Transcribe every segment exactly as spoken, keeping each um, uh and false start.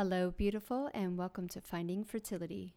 Hello, beautiful, and welcome to Finding Fertility.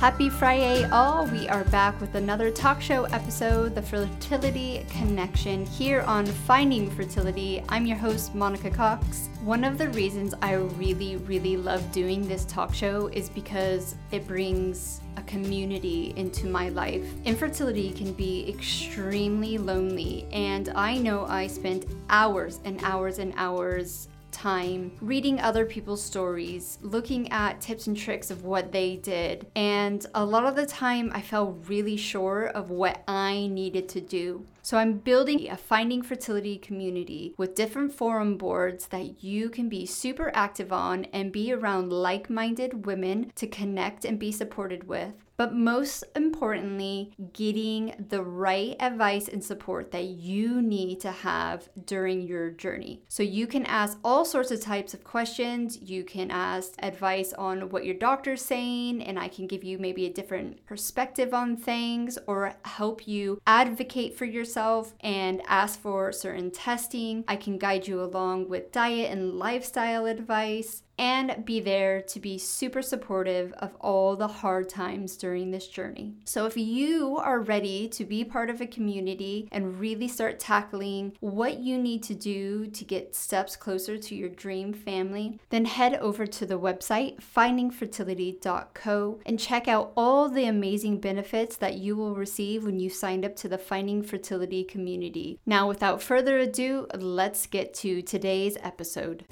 Happy Friday, all. We are back with another talk show episode, The Fertility Connection, here on Finding Fertility. I'm your host, Monica Cox. One of the reasons I really, really love doing this talk show is because it brings a community into my life. Infertility can be extremely lonely, and I know I spent hours and hours and hours time reading other people's stories, looking at tips and tricks of what they did, and a lot of the time I felt really sure of what I needed to do. So I'm building a Finding Fertility community with different forum boards that you can be super active on and be around like-minded women to connect and be supported with. But most importantly, getting the right advice and support that you need to have during your journey. So you can ask all sorts of types of questions. You can ask advice on what your doctor's saying, and I can give you maybe a different perspective on things or help you advocate for yourself and ask for certain testing. I can guide you along with diet and lifestyle advice, and be there to be super supportive of all the hard times during this journey. So if you are ready to be part of a community and really start tackling what you need to do to get steps closer to your dream family, then head over to the website finding fertility dot co and check out all the amazing benefits that you will receive when you signed up to the Finding Fertility community. Now, without further ado, let's get to today's episode.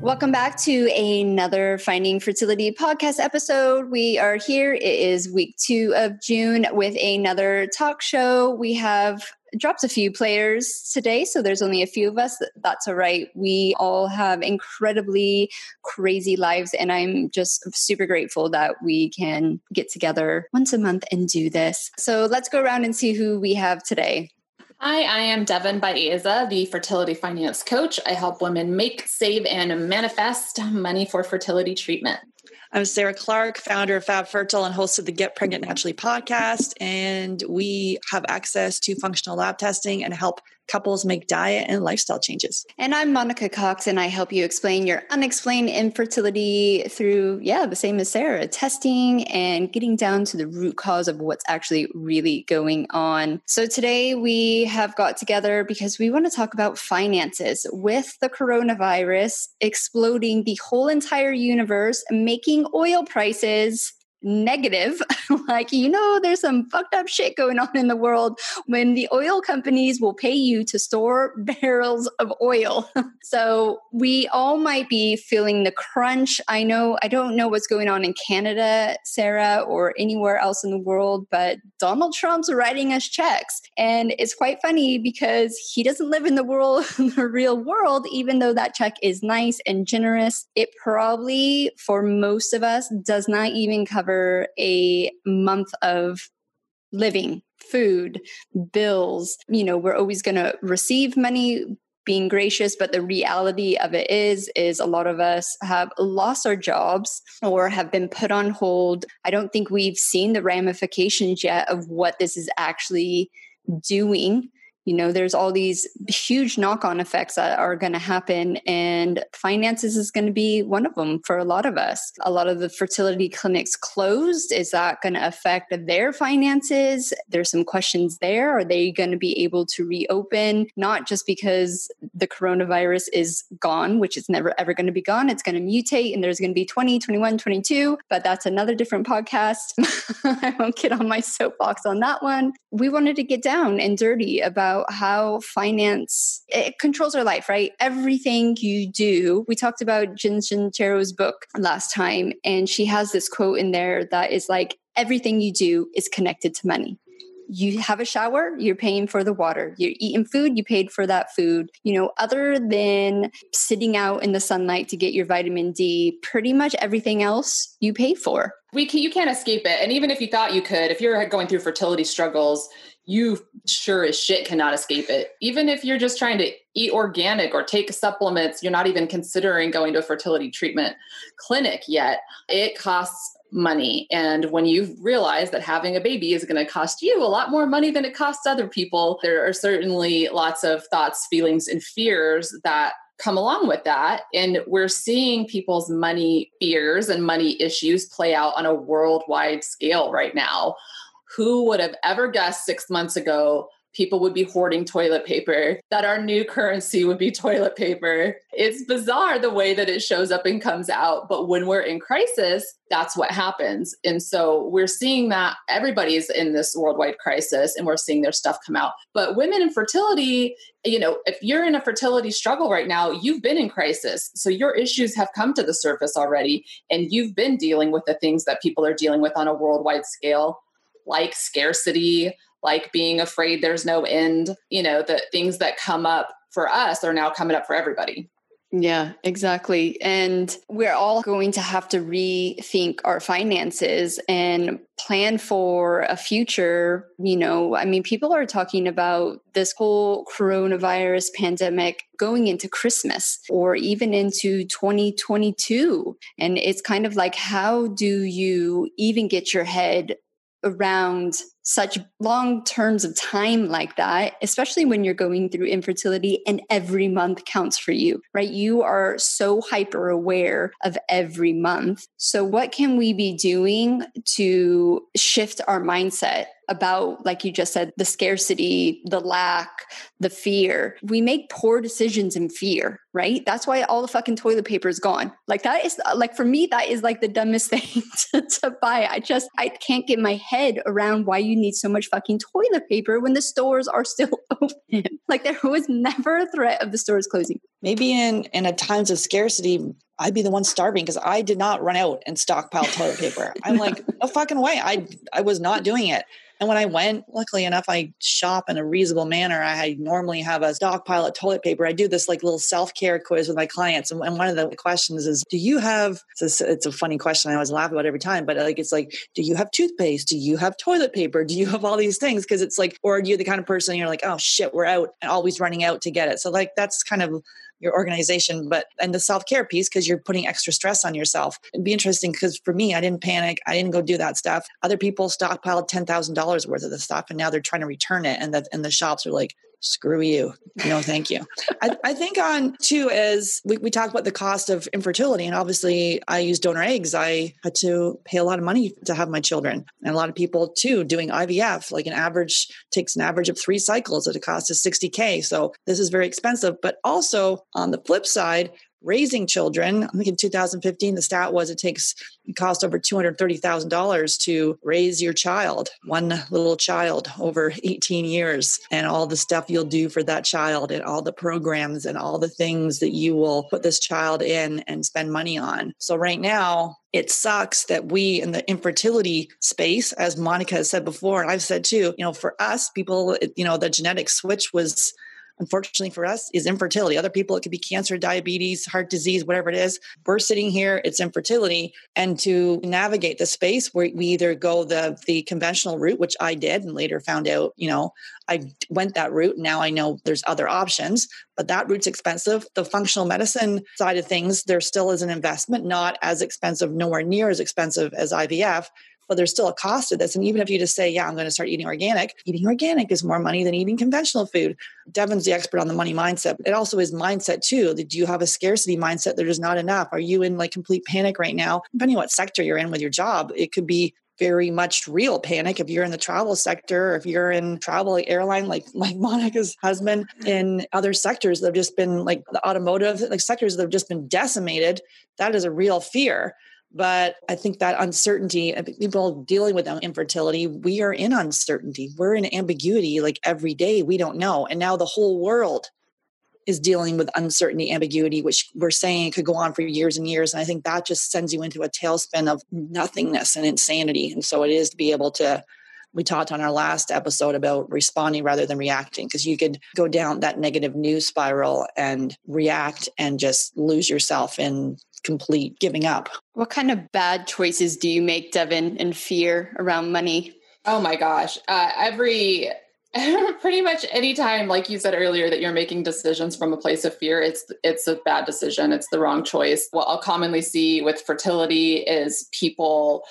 Welcome back to another Finding Fertility podcast episode. We are here. It is week two of June with another talk show. We have dropped a few players today, so there's only a few of us. That's all right. We all have incredibly crazy lives, and I'm just super grateful that we can get together once a month and do this. So let's go around and see who we have today. Hi, I am Devin Baeza, the fertility finance coach. I help women make, save, and manifest money for fertility treatment. I'm Sarah Clark, founder of Fab Fertile and host of the Get Pregnant Naturally podcast. And we have access to functional lab testing and help couples make diet and lifestyle changes. And I'm Monica Cox, and I help you explain your unexplained infertility through, yeah, the same as Sarah, testing and getting down to the root cause of what's actually really going on. So today we have got together because we want to talk about finances. With the coronavirus exploding the whole entire universe, making oil prices negative, like, you know, there's some fucked up shit going on in the world when the oil companies will pay you to store barrels of oil. So we all might be feeling the crunch. I know, I don't know what's going on in Canada, Sarah, or anywhere else in the world, but Donald Trump's writing us checks. And it's quite funny because he doesn't live in the world, the real world, even though that check is nice and generous. It probably, for most of us, does not even cover a month of living, food, bills. You know, we're always going to receive money, being gracious, but the reality of it is, is a lot of us have lost our jobs or have been put on hold. I don't think we've seen the ramifications yet of what this is actually doing. You know, there's all these huge knock-on effects that are going to happen, and finances is going to be one of them for a lot of us. A lot of the fertility clinics closed. Is that going to affect their finances? There's some questions there. Are they going to be able to reopen? Not just because the coronavirus is gone, which is never, ever going to be gone. It's going to mutate, and there's going to be twenty, twenty-one, twenty-two, but that's another different podcast. I won't get on my soapbox on that one. We wanted to get down and dirty about how finance, it controls our life, right? Everything you do. We talked about Jen Shinchero's book last time, and she has this quote in there that is like, everything you do is connected to money. You have a shower, you're paying for the water. You're eating food, you paid for that food. You know, other than sitting out in the sunlight to get your vitamin D, pretty much everything else you pay for. We can, you can't escape it. And even if you thought you could, if you're going through fertility struggles, you sure as shit cannot escape it. Even if you're just trying to eat organic or take supplements, you're not even considering going to a fertility treatment clinic yet. It costs money. And when you realize that having a baby is going to cost you a lot more money than it costs other people, there are certainly lots of thoughts, feelings, and fears that come along with that. And we're seeing people's money fears and money issues play out on a worldwide scale right now. Who would have ever guessed six months ago people would be hoarding toilet paper, that our new currency would be toilet paper? It's bizarre the way that it shows up and comes out. But when we're in crisis, that's what happens. And so we're seeing that everybody's in this worldwide crisis and we're seeing their stuff come out. But women in fertility, you know, if you're in a fertility struggle right now, you've been in crisis. So your issues have come to the surface already. And you've been dealing with the things that people are dealing with on a worldwide scale, like scarcity, like being afraid there's no end. You know, the things that come up for us are now coming up for everybody. Yeah, exactly. And we're all going to have to rethink our finances and plan for a future. You know, I mean, people are talking about this whole coronavirus pandemic going into Christmas or even into twenty twenty-two. And it's kind of like, how do you even get your head around such long terms of time like that, especially when you're going through infertility and every month counts for you, right? You are so hyper aware of every month. So what can we be doing to shift our mindset about, like you just said, the scarcity, the lack, the fear? We make poor decisions in fear, right? That's why all the fucking toilet paper is gone. Like that is like, for me, that is like the dumbest thing to, to buy. I just, I can't get my head around why you need so much fucking toilet paper when the stores are still open. Like there was never a threat of the stores closing. Maybe in, in a times of scarcity, I'd be the one starving because I did not run out and stockpile toilet paper. I'm no. like, no fucking way. I, I was not doing it. And when I went, luckily enough, I shop in a reasonable manner. I normally have a stockpile of toilet paper. I do this like little self-care quiz with my clients. And one of the questions is, do you have, it's a, it's a funny question I always laugh about every time, but like, it's like, do you have toothpaste? Do you have toilet paper? Do you have all these things? Cause it's like, or are you the kind of person you're like, oh shit, we're out and always running out to get it. So like, that's kind of your organization, but, and the self-care piece, because you're putting extra stress on yourself. It'd be interesting because for me, I didn't panic. I didn't go do that stuff. Other people stockpiled ten thousand dollars worth of the stuff and now they're trying to return it. And the, and the shops are like, screw you. No, thank you. I, I think on too is we, we talked about the cost of infertility, and obviously I use donor eggs. I had to pay a lot of money to have my children. And a lot of people too doing I V F, like an average takes an average of three cycles at a cost of sixty K. So this is very expensive, but also on the flip side, raising children, I think in two thousand fifteen, the stat was it takes, it cost over two hundred thirty thousand dollars to raise your child, one little child over eighteen years, and all the stuff you'll do for that child and all the programs and all the things that you will put this child in and spend money on. So right now, it sucks that we in the infertility space, as Monica has said before, and I've said too, you know, for us people, you know, the genetic switch was, unfortunately for us, is infertility. Other people, it could be cancer, diabetes, heart disease, whatever it is. We're sitting here, it's infertility. And to navigate the space where we either go the the conventional route, which I did and later found out, you know, I went that route. Now I know there's other options, but that route's expensive. The functional medicine side of things, there still is an investment, not as expensive, nowhere near as expensive as I V F. But there's still a cost to this. And even if you just say, yeah, I'm going to start eating organic, eating organic is more money than eating conventional food. Devin's the expert on the money mindset. It also is mindset too. Do you have a scarcity mindset? There's not enough. Are you in like complete panic right now? Depending on what sector you're in with your job, it could be very much real panic. If you're in the travel sector, or if you're in travel airline, like, like Monica's husband, in other sectors that have just been like the automotive, like sectors that have just been decimated, that is a real fear. But I think that uncertainty, people dealing with infertility, we are in uncertainty. We're in ambiguity like every day. We don't know. And now the whole world is dealing with uncertainty, ambiguity, which we're saying could go on for years and years. And I think that just sends you into a tailspin of nothingness and insanity. And so it is to be able to, we talked on our last episode about responding rather than reacting, because you could go down that negative news spiral and react and just lose yourself in complete giving up. What kind of bad choices do you make, Devin, in fear around money? Oh my gosh. Uh, every Pretty much any time, like you said earlier, that you're making decisions from a place of fear, it's it's a bad decision. It's the wrong choice. What I'll commonly see with fertility is people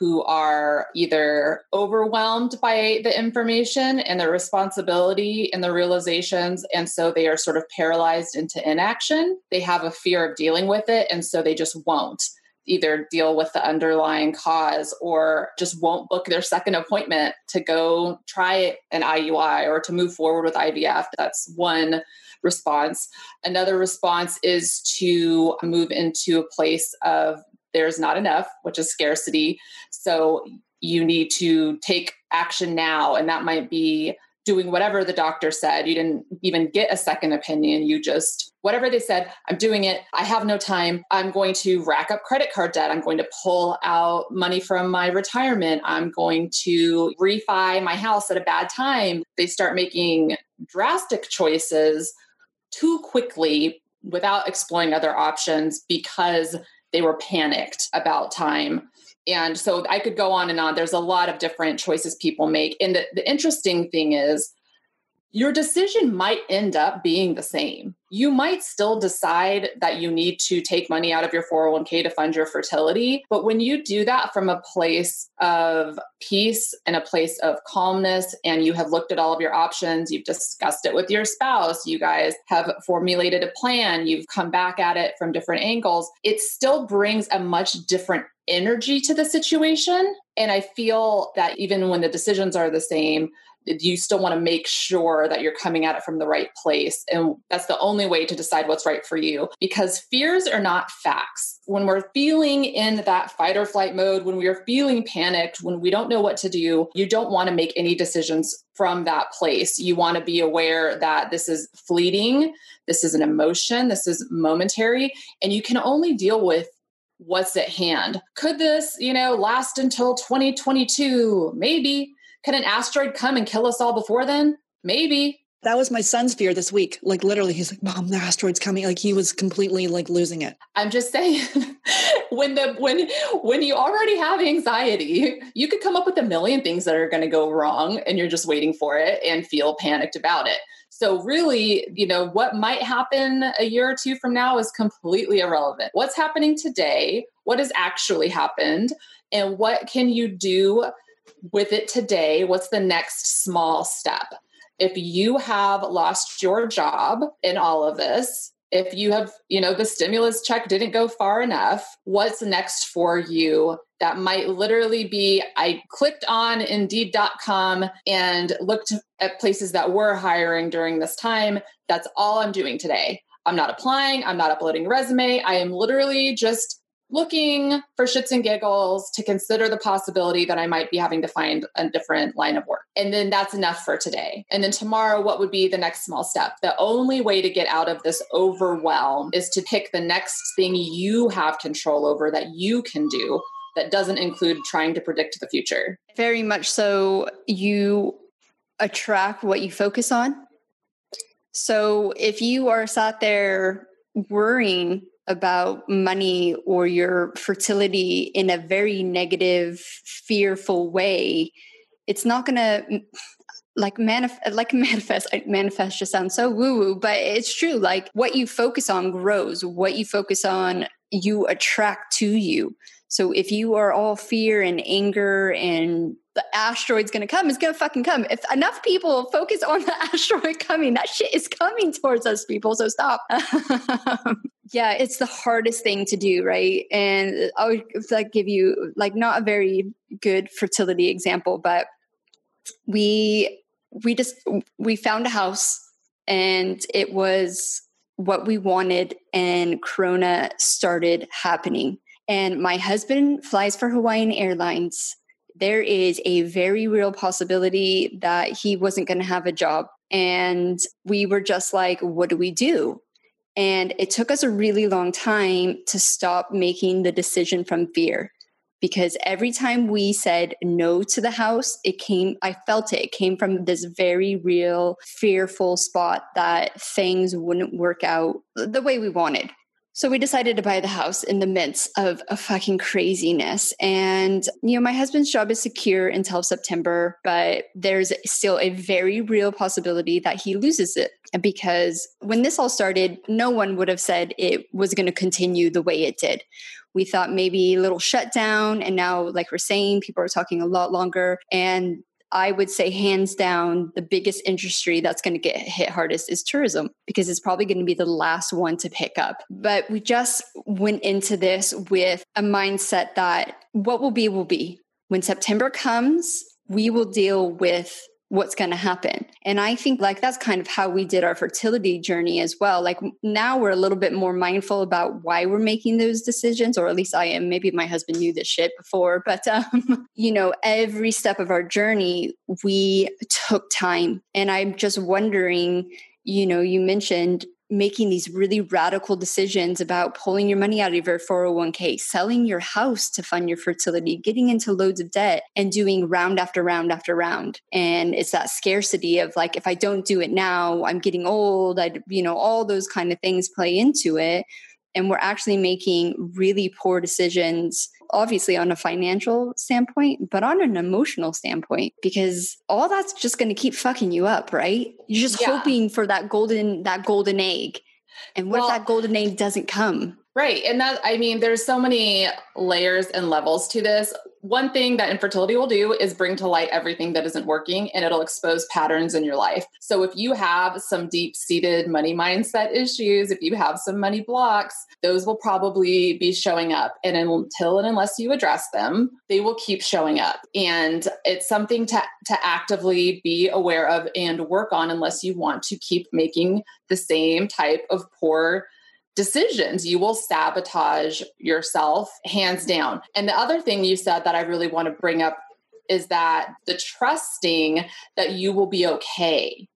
who are either overwhelmed by the information and the responsibility and the realizations, and so they are sort of paralyzed into inaction. They have a fear of dealing with it, and so they just won't either deal with the underlying cause or just won't book their second appointment to go try an I U I or to move forward with I V F. That's one response. Another response is to move into a place of there's not enough, which is scarcity. So you need to take action now. And that might be doing whatever the doctor said. You didn't even get a second opinion. You just, whatever they said, I'm doing it. I have no time. I'm going to rack up credit card debt. I'm going to pull out money from my retirement. I'm going to refi my house at a bad time. They start making drastic choices too quickly without exploring other options because they were panicked about time. And so I could go on and on. There's a lot of different choices people make. And the, the interesting thing is your decision might end up being the same. You might still decide that you need to take money out of your four oh one k to fund your fertility. But when you do that from a place of peace and a place of calmness, and you have looked at all of your options, you've discussed it with your spouse, you guys have formulated a plan, you've come back at it from different angles, it still brings a much different energy to the situation. And I feel that even when the decisions are the same, you still want to make sure that you're coming at it from the right place. And that's the only way to decide what's right for you, because fears are not facts. When we're feeling in that fight or flight mode, when we are feeling panicked, when we don't know what to do, you don't want to make any decisions from that place. You want to be aware that this is fleeting. This is an emotion. This is momentary. And you can only deal with what's at hand. Could this, you know, last until twenty twenty-two? Maybe. Can an asteroid come and kill us all before then? Maybe. That was my son's fear this week. Like literally, he's like, Mom, the asteroid's coming. Like he was completely like losing it. I'm just saying, when the when when you already have anxiety, you could come up with a million things that are going to go wrong, and you're just waiting for it and feel panicked about it. So really, you know, what might happen a year or two from now is completely irrelevant. What's happening today? What has actually happened? And what can you do with it today? What's the next small step? If you have lost your job in all of this, if you have, you know, the stimulus check didn't go far enough, what's next for you? That might literally be, I clicked on indeed dot com and looked at places that were hiring during this time. That's all I'm doing today. I'm not applying. I'm not uploading a resume. I am literally just looking for shits and giggles to consider the possibility that I might be having to find a different line of work. And then that's enough for today. And then tomorrow, what would be the next small step? The only way to get out of this overwhelm is to pick the next thing you have control over that you can do that doesn't include trying to predict the future. Very much so. You attract what you focus on. So if you are sat there worrying about money or your fertility in a very negative, fearful way, it's not going to like manif- like manifest, manifest just sounds so woo woo, but it's true. Like what you focus on grows, what you focus on, you attract to you. So if you are all fear and anger and the asteroid's going to come, it's going to fucking come. If enough people focus on the asteroid coming, that shit is coming towards us, people. So stop. Yeah, it's the hardest thing to do, right? And I would like give you like not a very good fertility example, but we we just we found a house and it was what we wanted, and Corona started happening. And my husband flies for Hawaiian Airlines. There is a very real possibility that he wasn't going to have a job. And we were just like, what do we do? And it took us a really long time to stop making the decision from fear, because every time we said no to the house, it came, I felt it, it came from this very real, fearful spot that things wouldn't work out the way we wanted. So we decided to buy the house in the midst of a fucking craziness. And, you know, my husband's job is secure until September, but there's still a very real possibility that he loses it. Because when this all started, no one would have said it was going to continue the way it did. We thought maybe a little shutdown. And now, like we're saying, people are talking a lot longer. And I would say hands down, the biggest industry that's going to get hit hardest is tourism, because it's probably going to be the last one to pick up. But we just went into this with a mindset that what will be will be. When September comes, we will deal with what's going to happen. And I think like that's kind of how we did our fertility journey as well. Like now we're a little bit more mindful about why we're making those decisions, or at least I am. Maybe my husband knew this shit before, but um, you know, every step of our journey, we took time. And I'm just wondering, you know, you mentioned making these really radical decisions about pulling your money out of your four oh one k, selling your house to fund your fertility, getting into loads of debt and doing round after round after round. And it's that scarcity of like, if I don't do it now, I'm getting old. I, you know, all those kind of things play into it. And we're actually making really poor decisions, obviously on a financial standpoint, but on an emotional standpoint, because all that's just going to keep fucking you up, right? You're just yeah. hoping for that golden, that golden egg. And what well, if that golden egg doesn't come? Right. And that, I mean, there's so many layers and levels to this. One thing that infertility will do is bring to light everything that isn't working, and it'll expose patterns in your life. So if you have some deep-seated money mindset issues, if you have some money blocks, those will probably be showing up. And until and unless you address them, they will keep showing up. And it's something to, to actively be aware of and work on, unless you want to keep making the same type of poor decisions. You will sabotage yourself hands down. And the other thing you said that I really want to bring up is that the trusting that you will be okay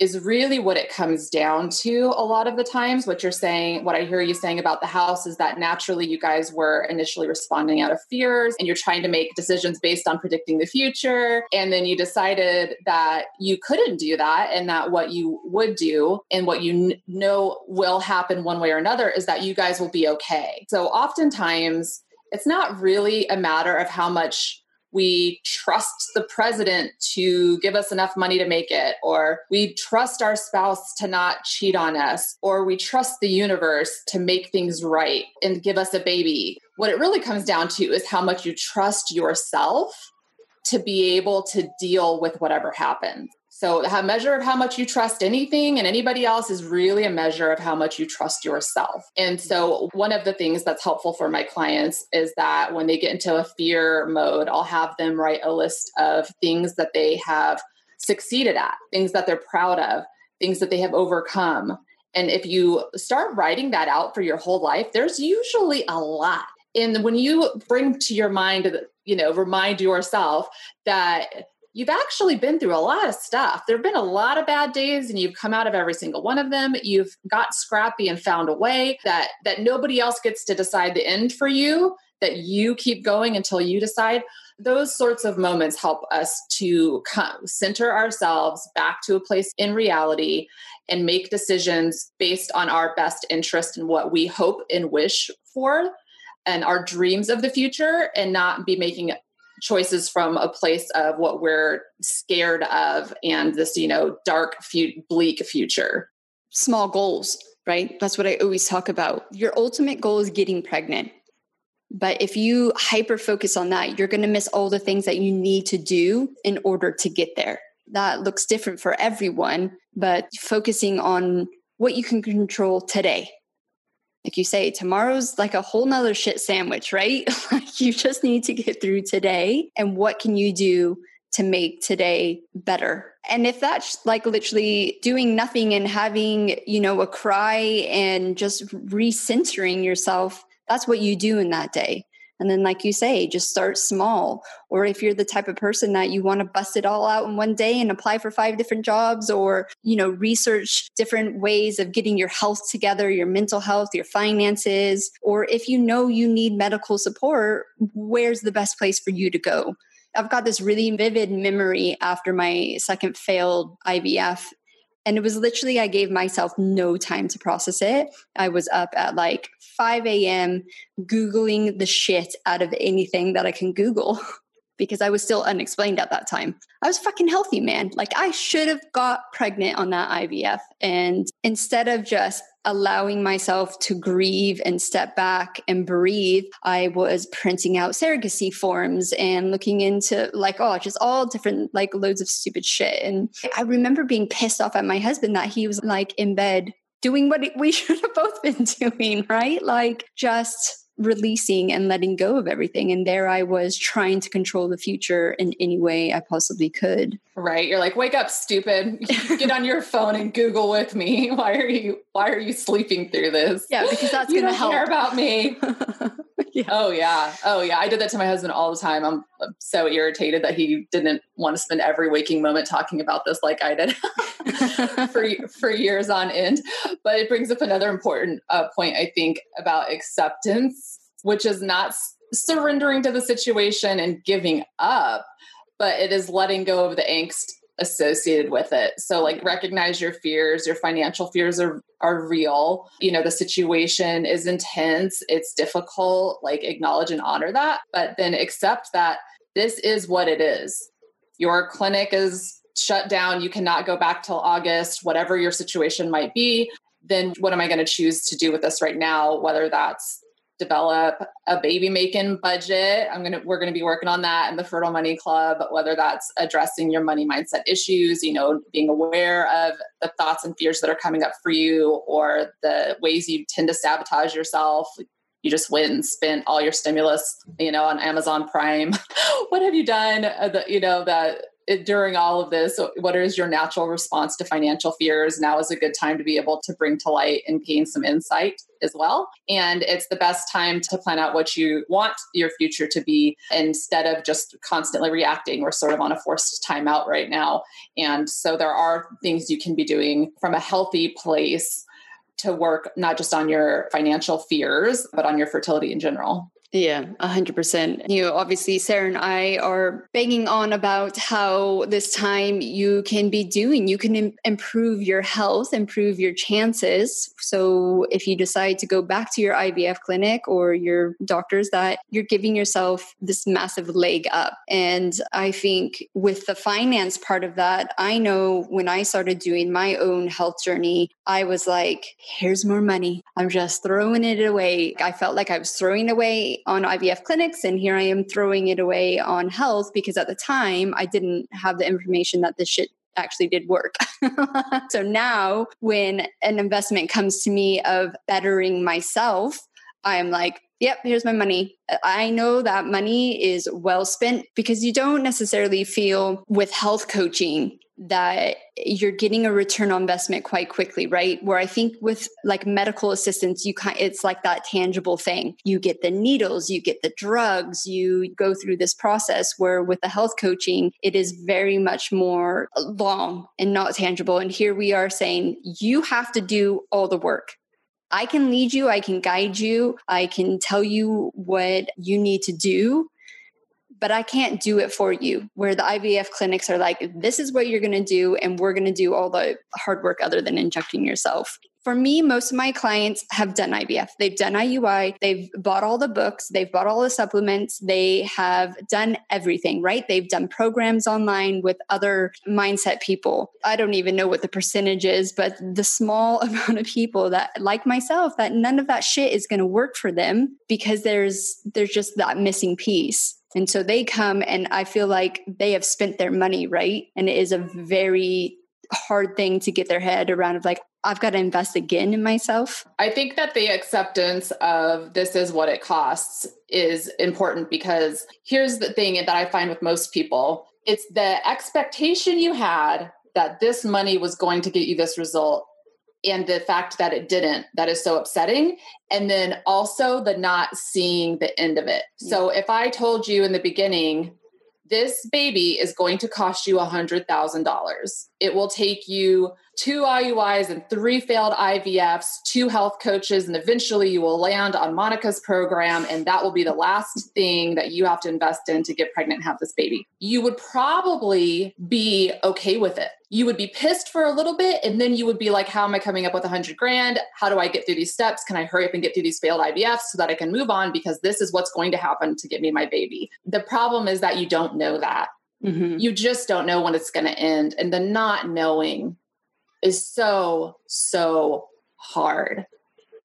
is really what it comes down to a lot of the times. What you're saying, what I hear you saying about the house is that naturally you guys were initially responding out of fears, and you're trying to make decisions based on predicting the future. And then you decided that you couldn't do that, and that what you would do and what you n- know will happen one way or another is that you guys will be okay. So oftentimes it's not really a matter of how much we trust the president to give us enough money to make it, or we trust our spouse to not cheat on us, or we trust the universe to make things right and give us a baby. What it really comes down to is how much you trust yourself to be able to deal with whatever happens. So a measure of how much you trust anything and anybody else is really a measure of how much you trust yourself. And so one of the things that's helpful for my clients is that when they get into a fear mode, I'll have them write a list of things that they have succeeded at, things that they're proud of, things that they have overcome. And if you start writing that out for your whole life, there's usually a lot. And when you bring to your mind, you know, remind yourself that you've actually been through a lot of stuff. There've been a lot of bad days and you've come out of every single one of them. You've got scrappy and found a way that, that nobody else gets to decide the end for you, that you keep going until you decide. Those sorts of moments help us to come, center ourselves back to a place in reality and make decisions based on our best interest and what we hope and wish for and our dreams of the future, and not be making choices from a place of what we're scared of and this, you know, dark, bleak future. Small goals, right? That's what I always talk about. Your ultimate goal is getting pregnant. But if you hyper-focus on that, you're going to miss all the things that you need to do in order to get there. That looks different for everyone, but focusing on what you can control today. Like you say, tomorrow's like a whole nother shit sandwich, right? Like you just need to get through today. And what can you do to make today better? And if that's like literally doing nothing and having, you know, a cry and just recentering yourself, that's what you do in that day. And then like you say, just start small. Or if you're the type of person that you want to bust it all out in one day and apply for five different jobs, or, you know, research different ways of getting your health together, your mental health, your finances, or if you know you need medical support, where's the best place for you to go? I've got this really vivid memory after my second failed I V F. And it was literally, I gave myself no time to process it. I was up at like five a.m. Googling the shit out of anything that I can Google because I was still unexplained at that time. I was fucking healthy, man. Like I should have got pregnant on that I V F. And instead of just allowing myself to grieve and step back and breathe, I was printing out surrogacy forms and looking into like, oh, just all different, like loads of stupid shit. And I remember being pissed off at my husband that he was like in bed doing what we should have both been doing, right? Like just releasing and letting go of everything. And there I was trying to control the future in any way I possibly could. Right. You're like, wake up, stupid. Get on your phone and Google with me. Why are you, why are you sleeping through this? Yeah, because that's going to help. You don't care about me. Yeah. Oh yeah. Oh yeah. I did that to my husband all the time. I'm, I'm so irritated that he didn't want to spend every waking moment talking about this like I did for, for years on end. But it brings up another important uh, point, I think, about acceptance, which is not s- surrendering to the situation and giving up, but it is letting go of the angst associated with it. So like recognize your fears, your financial fears are, are real. You know, the situation is intense. It's difficult, like acknowledge and honor that, but then accept that this is what it is. Your clinic is shut down. You cannot go back till August, whatever your situation might be. Then what am I going to choose to do with this right now? Whether that's develop a baby making budget. I'm going to, we're going to be working on that in the Fertile Money Club, whether that's addressing your money mindset issues, you know, being aware of the thoughts and fears that are coming up for you or the ways you tend to sabotage yourself. You just went and spent all your stimulus, you know, on Amazon Prime. What have you done? Uh, the, you know, that it, during all of this, what is your natural response to financial fears? Now is a good time to be able to bring to light and gain some insight as well. And it's the best time to plan out what you want your future to be instead of just constantly reacting. We're sort of on a forced timeout right now. And so there are things you can be doing from a healthy place to work, not just on your financial fears, but on your fertility in general. Yeah, one hundred percent. You know, obviously, Sarah and I are banging on about how this time you can be doing, you can im- improve your health, improve your chances. So if you decide to go back to your I V F clinic or your doctors, that you're giving yourself this massive leg up. And I think with the finance part of that, I know when I started doing my own health journey, I was like, here's more money. I'm just throwing it away. I felt like I was throwing away on I V F clinics, and here I am throwing it away on health because at the time I didn't have the information that this shit actually did work. So now when an investment comes to me of bettering myself, I'm like, yep, here's my money. I know that money is well spent because you don't necessarily feel with health coaching that you're getting a return on investment quite quickly, right? Where I think with like medical assistance, you kind it's like that tangible thing. You get the needles, you get the drugs, you go through this process, where with the health coaching, it is very much more long and not tangible. And here we are saying, you have to do all the work. I can lead you, I can guide you, I can tell you what you need to do, but I can't do it for you. Where the I V F clinics are like, this is what you're going to do, and we're going to do all the hard work other than injecting yourself. For me, most of my clients have done I V F. They've done I U I. They've bought all the books. They've bought all the supplements. They have done everything, right? They've done programs online with other mindset people. I don't even know what the percentage is, but the small amount of people that, like myself, that none of that shit is going to work for them because there's there's just that missing piece. And so they come and I feel like they have spent their money, right? And it is a very hard thing to get their head around of like, I've got to invest again in myself. I think that the acceptance of this is what it costs is important, because here's the thing that I find with most people. It's the expectation you had that this money was going to get you this result, and the fact that it didn't, that is so upsetting. And then also the not seeing the end of it. Yeah. So if I told you in the beginning, this baby is going to cost you one hundred thousand dollars, It will take you two I U Is and three failed I V Fs, two health coaches, and eventually you will land on Monica's program, and that will be the last thing that you have to invest in to get pregnant and have this baby. You would probably be okay with it. You would be pissed for a little bit, and then you would be like, how am I coming up with a hundred grand? How do I get through these steps? Can I hurry up and get through these failed I V Fs so that I can move on? Because this is what's going to happen to get me my baby. The problem is that you don't know that. Mm-hmm. You just don't know when it's going to end. And the not knowing is so, so hard.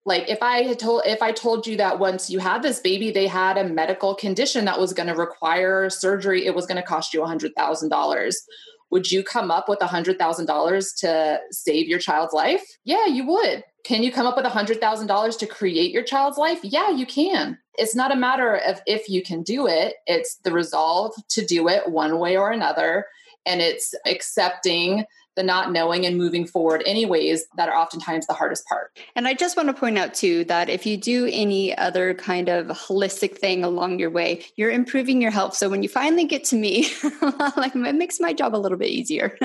Like if I had told, if I told you that once you had this baby, they had a medical condition that was going to require surgery, it was going to cost you a hundred thousand dollars. Would you come up with a hundred thousand dollars to save your child's life? Yeah, you would. Can you come up with a hundred thousand dollars to create your child's life? Yeah, you can. It's not a matter of if you can do it. It's the resolve to do it one way or another. And it's accepting the not knowing and moving forward anyways that are oftentimes the hardest part. And I just want to point out too, that if you do any other kind of holistic thing along your way, you're improving your health. So when you finally get to me, like it makes my job a little bit easier.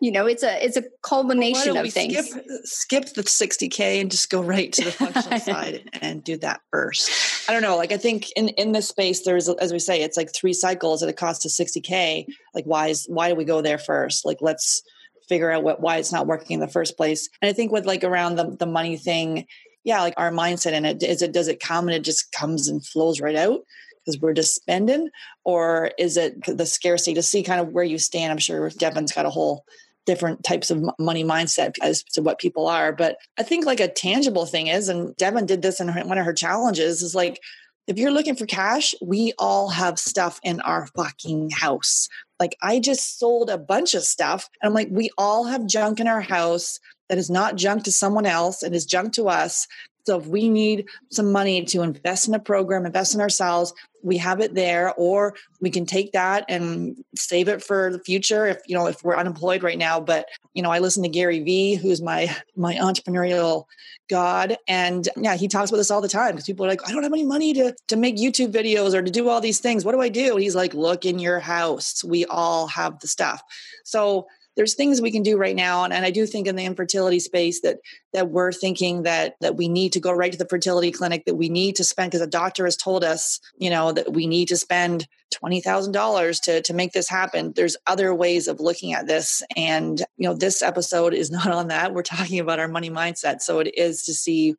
You know, it's a, it's a culmination well, of things. Skip, skip the sixty K and just go right to the functional side and do that first. I don't know. Like I think in, in this space, there's, as we say, it's like three cycles at a cost of sixty K. Like why is, why do we go there first? Like let's figure out what, why it's not working in the first place. And I think with like around the, the money thing, yeah, like our mindset in it, is it, does it come and it just comes and flows right out because we're just spending, or is it the scarcity to see kind of where you stand? I'm sure Devin's got a whole different types of money mindset as to what people are. But I think like a tangible thing is, and Devin did this in her, one of her challenges is like, if you're looking for cash, we all have stuff in our fucking house. Like I just sold a bunch of stuff and I'm like, we all have junk in our house that is not junk to someone else and is junk to us. So if we need some money to invest in a program, invest in ourselves, we have it there, or we can take that and save it for the future. If, you know, if we're unemployed right now, but you know, I listen to Gary Vee, who's my, my entrepreneurial god. And yeah, he talks about this all the time because people are like, I don't have any money to, to make YouTube videos or to do all these things. What do I do? And he's like, look in your house. We all have the stuff. So there's things we can do right now. And, and I do think in the infertility space that that we're thinking that that we need to go right to the fertility clinic, that we need to spend, because a doctor has told us, you know, that we need to spend twenty thousand dollars to to make this happen. There's other ways of looking at this. And, you know, this episode is not on that. We're talking about our money mindset. So it is to see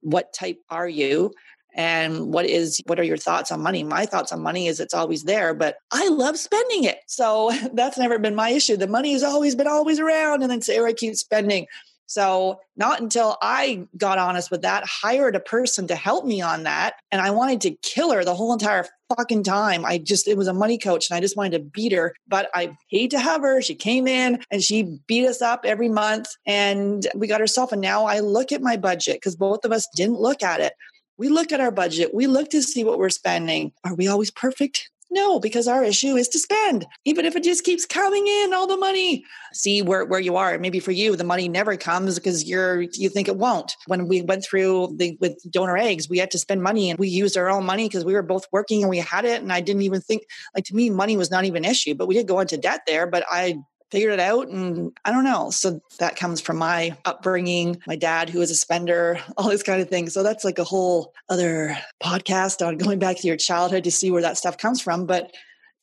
what type are you? And what is, what are your thoughts on money? My thoughts on money is it's always there, but I love spending it. So that's never been my issue. The money has always been always around. And then Sarah keeps spending. So not until I got honest with that, hired a person to help me on that. And I wanted to kill her the whole entire fucking time. I just, it was a money coach and I just wanted to beat her, but I paid to have her. She came in and she beat us up every month and we got herself. And now I look at my budget because both of us didn't look at it. We look at our budget. We look to see what we're spending. Are we always perfect? No, because our issue is to spend, even if it just keeps coming in, all the money. See where, where you are. Maybe for you, the money never comes because you're, you think it won't. When we went through the, with donor eggs, we had to spend money and we used our own money because we were both working and we had it. And I didn't even think, like to me, money was not even an issue, but we did go into debt there, but I figured it out. And I don't know. So that comes from my upbringing, my dad, who was a spender, all this kind of thing. So that's like a whole other podcast on going back to your childhood to see where that stuff comes from. But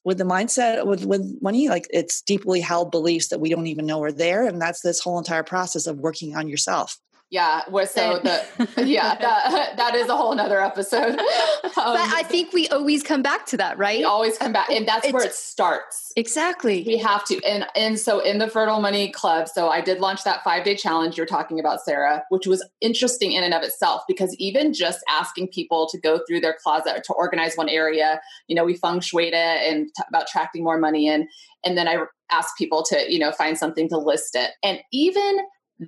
with the mindset, with, with money, like it's deeply held beliefs that we don't even know are there. And that's this whole entire process of working on yourself. Yeah. So the, yeah, that, that is a whole nother episode. Um, but I think we always come back to that, right? We always come back. And that's it's, where it starts. Exactly. We have to. And, and so in the Fertile Money Club, so I did launch that five day challenge you're talking about, Sarah, which was interesting in and of itself, because even just asking people to go through their closet or to organize one area, you know, we feng shuied it and t- about attracting more money in. And then I asked people to, you know, find something to list it. And even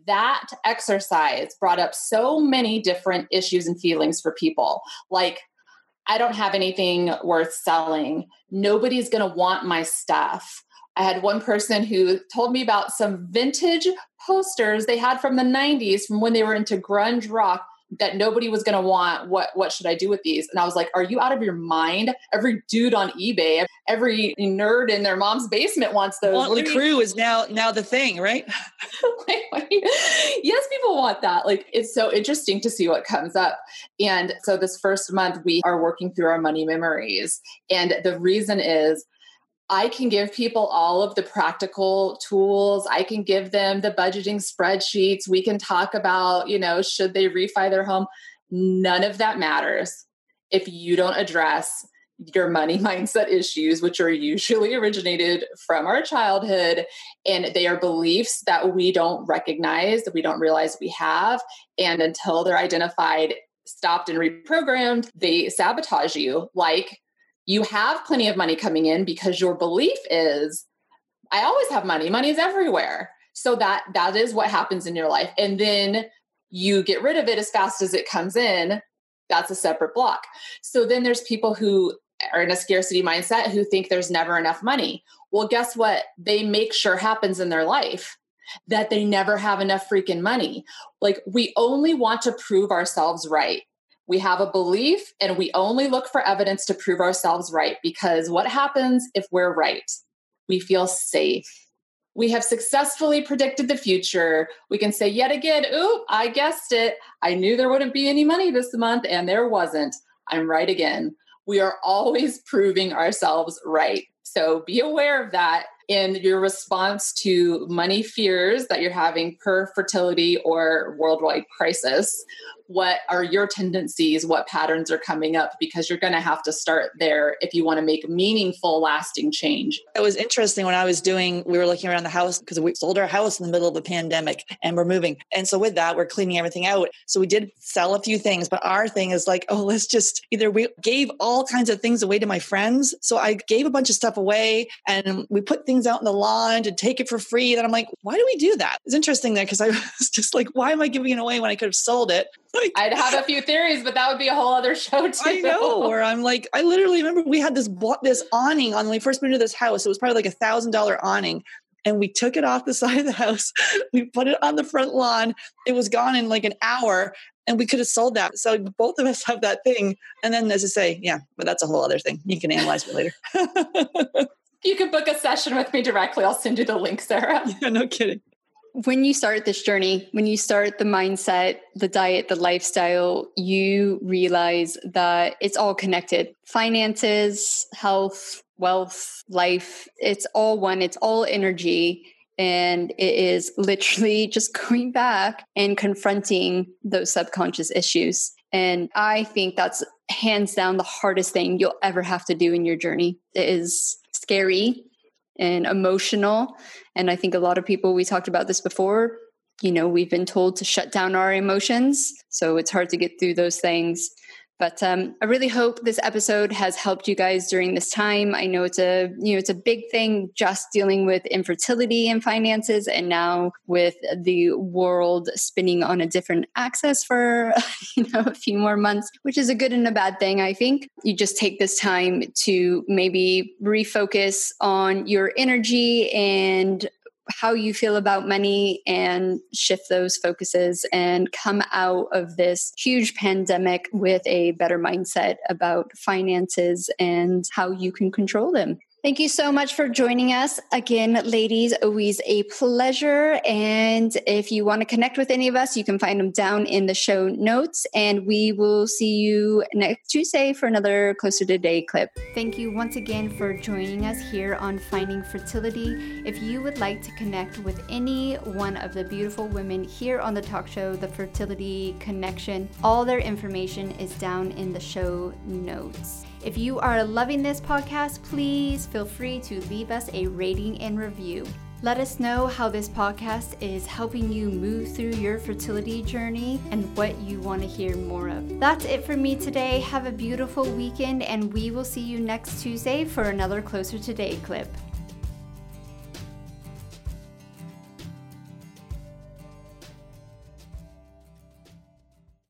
that exercise brought up so many different issues and feelings for people. Like, I don't have anything worth selling. Nobody's going to want my stuff. I had one person who told me about some vintage posters they had from the nineties, from when they were into grunge rock. that nobody was going to want. What, what should I do with these? And I was like, are you out of your mind? Every dude on eBay, every nerd in their mom's basement wants those. Motley Crue is now, now the thing, right? Like, yes, people want that. Like, it's so interesting to see what comes up. And so this first month we are working through our money memories. And the reason is, I can give people all of the practical tools. I can give them the budgeting spreadsheets. We can talk about, you know, should they refi their home? None of that matters if you don't address your money mindset issues, which are usually originated from our childhood. And they are beliefs that we don't recognize, that we don't realize we have. And until they're identified, stopped, and reprogrammed, they sabotage you. Like, you have plenty of money coming in because your belief is, I always have money. Money is everywhere. So that, that is what happens in your life. And then you get rid of it as fast as it comes in. That's a separate block. So then there's people who are in a scarcity mindset who think there's never enough money. Well, guess what? They make sure happens in their life that they never have enough freaking money. Like, we only want to prove ourselves right. We have a belief and we only look for evidence to prove ourselves right, because what happens if we're right? We feel safe. We have successfully predicted the future. We can say yet again, ooh, I guessed it. I knew there wouldn't be any money this month and there wasn't. I'm right again. We are always proving ourselves right. So be aware of that in your response to money fears that you're having per fertility or worldwide crisis. What are your tendencies? What patterns are coming up? Because you're going to have to start there if you want to make meaningful, lasting change. It was interesting when I was doing, we were looking around the house because we sold our house in the middle of the pandemic and we're moving. And so with that, we're cleaning everything out. So we did sell a few things, but our thing is like, oh, let's just either we gave all kinds of things away to my friends. So I gave a bunch of stuff away and we put things out in the lawn to take it for free. And I'm like, why do we do that? It's interesting there because I was just like, why am I giving it away when I could have sold it? Like, I'd have a few theories, but that would be a whole other show too. I know, where I'm like, I literally remember we had this this awning on when we first moved to this house. It was probably like a a thousand dollars awning. And we took it off the side of the house. We put it on the front lawn. It was gone in like an hour and we could have sold that. So both of us have that thing. And then as I say, yeah, but that's a whole other thing. You can analyze me later. You can book a session with me directly. I'll send you the link, Sarah. Yeah, no kidding. When you start this journey, when you start the mindset, the diet, the lifestyle, you realize that it's all connected. Finances, health, wealth, life, it's all one, it's all energy. And it is literally just going back and confronting those subconscious issues. And I think that's hands down the hardest thing you'll ever have to do in your journey. It is scary and emotional. And I think a lot of people, we talked about this before, you know, we've been told to shut down our emotions. So it's hard to get through those things. But um, I really hope this episode has helped you guys during this time. I know it's a, you know, it's a big thing just dealing with infertility and finances, and now with the world spinning on a different axis for, you know, a few more months, which is a good and a bad thing, I think. You just take this time to maybe refocus on your energy and how you feel about money and shift those focuses and come out of this huge pandemic with a better mindset about finances and how you can control them. Thank you so much for joining us. Again, ladies, always a pleasure. And if you want to connect with any of us, you can find them down in the show notes. And we will see you next Tuesday for another Closer to Day clip. Thank you once again for joining us here on Finding Fertility. If you would like to connect with any one of the beautiful women here on the talk show, The Fertility Connection, all their information is down in the show notes. If you are loving this podcast, please feel free to leave us a rating and review. Let us know how this podcast is helping you move through your fertility journey and what you want to hear more of. That's it for me today. Have a beautiful weekend, and we will see you next Tuesday for another Closer to Day clip.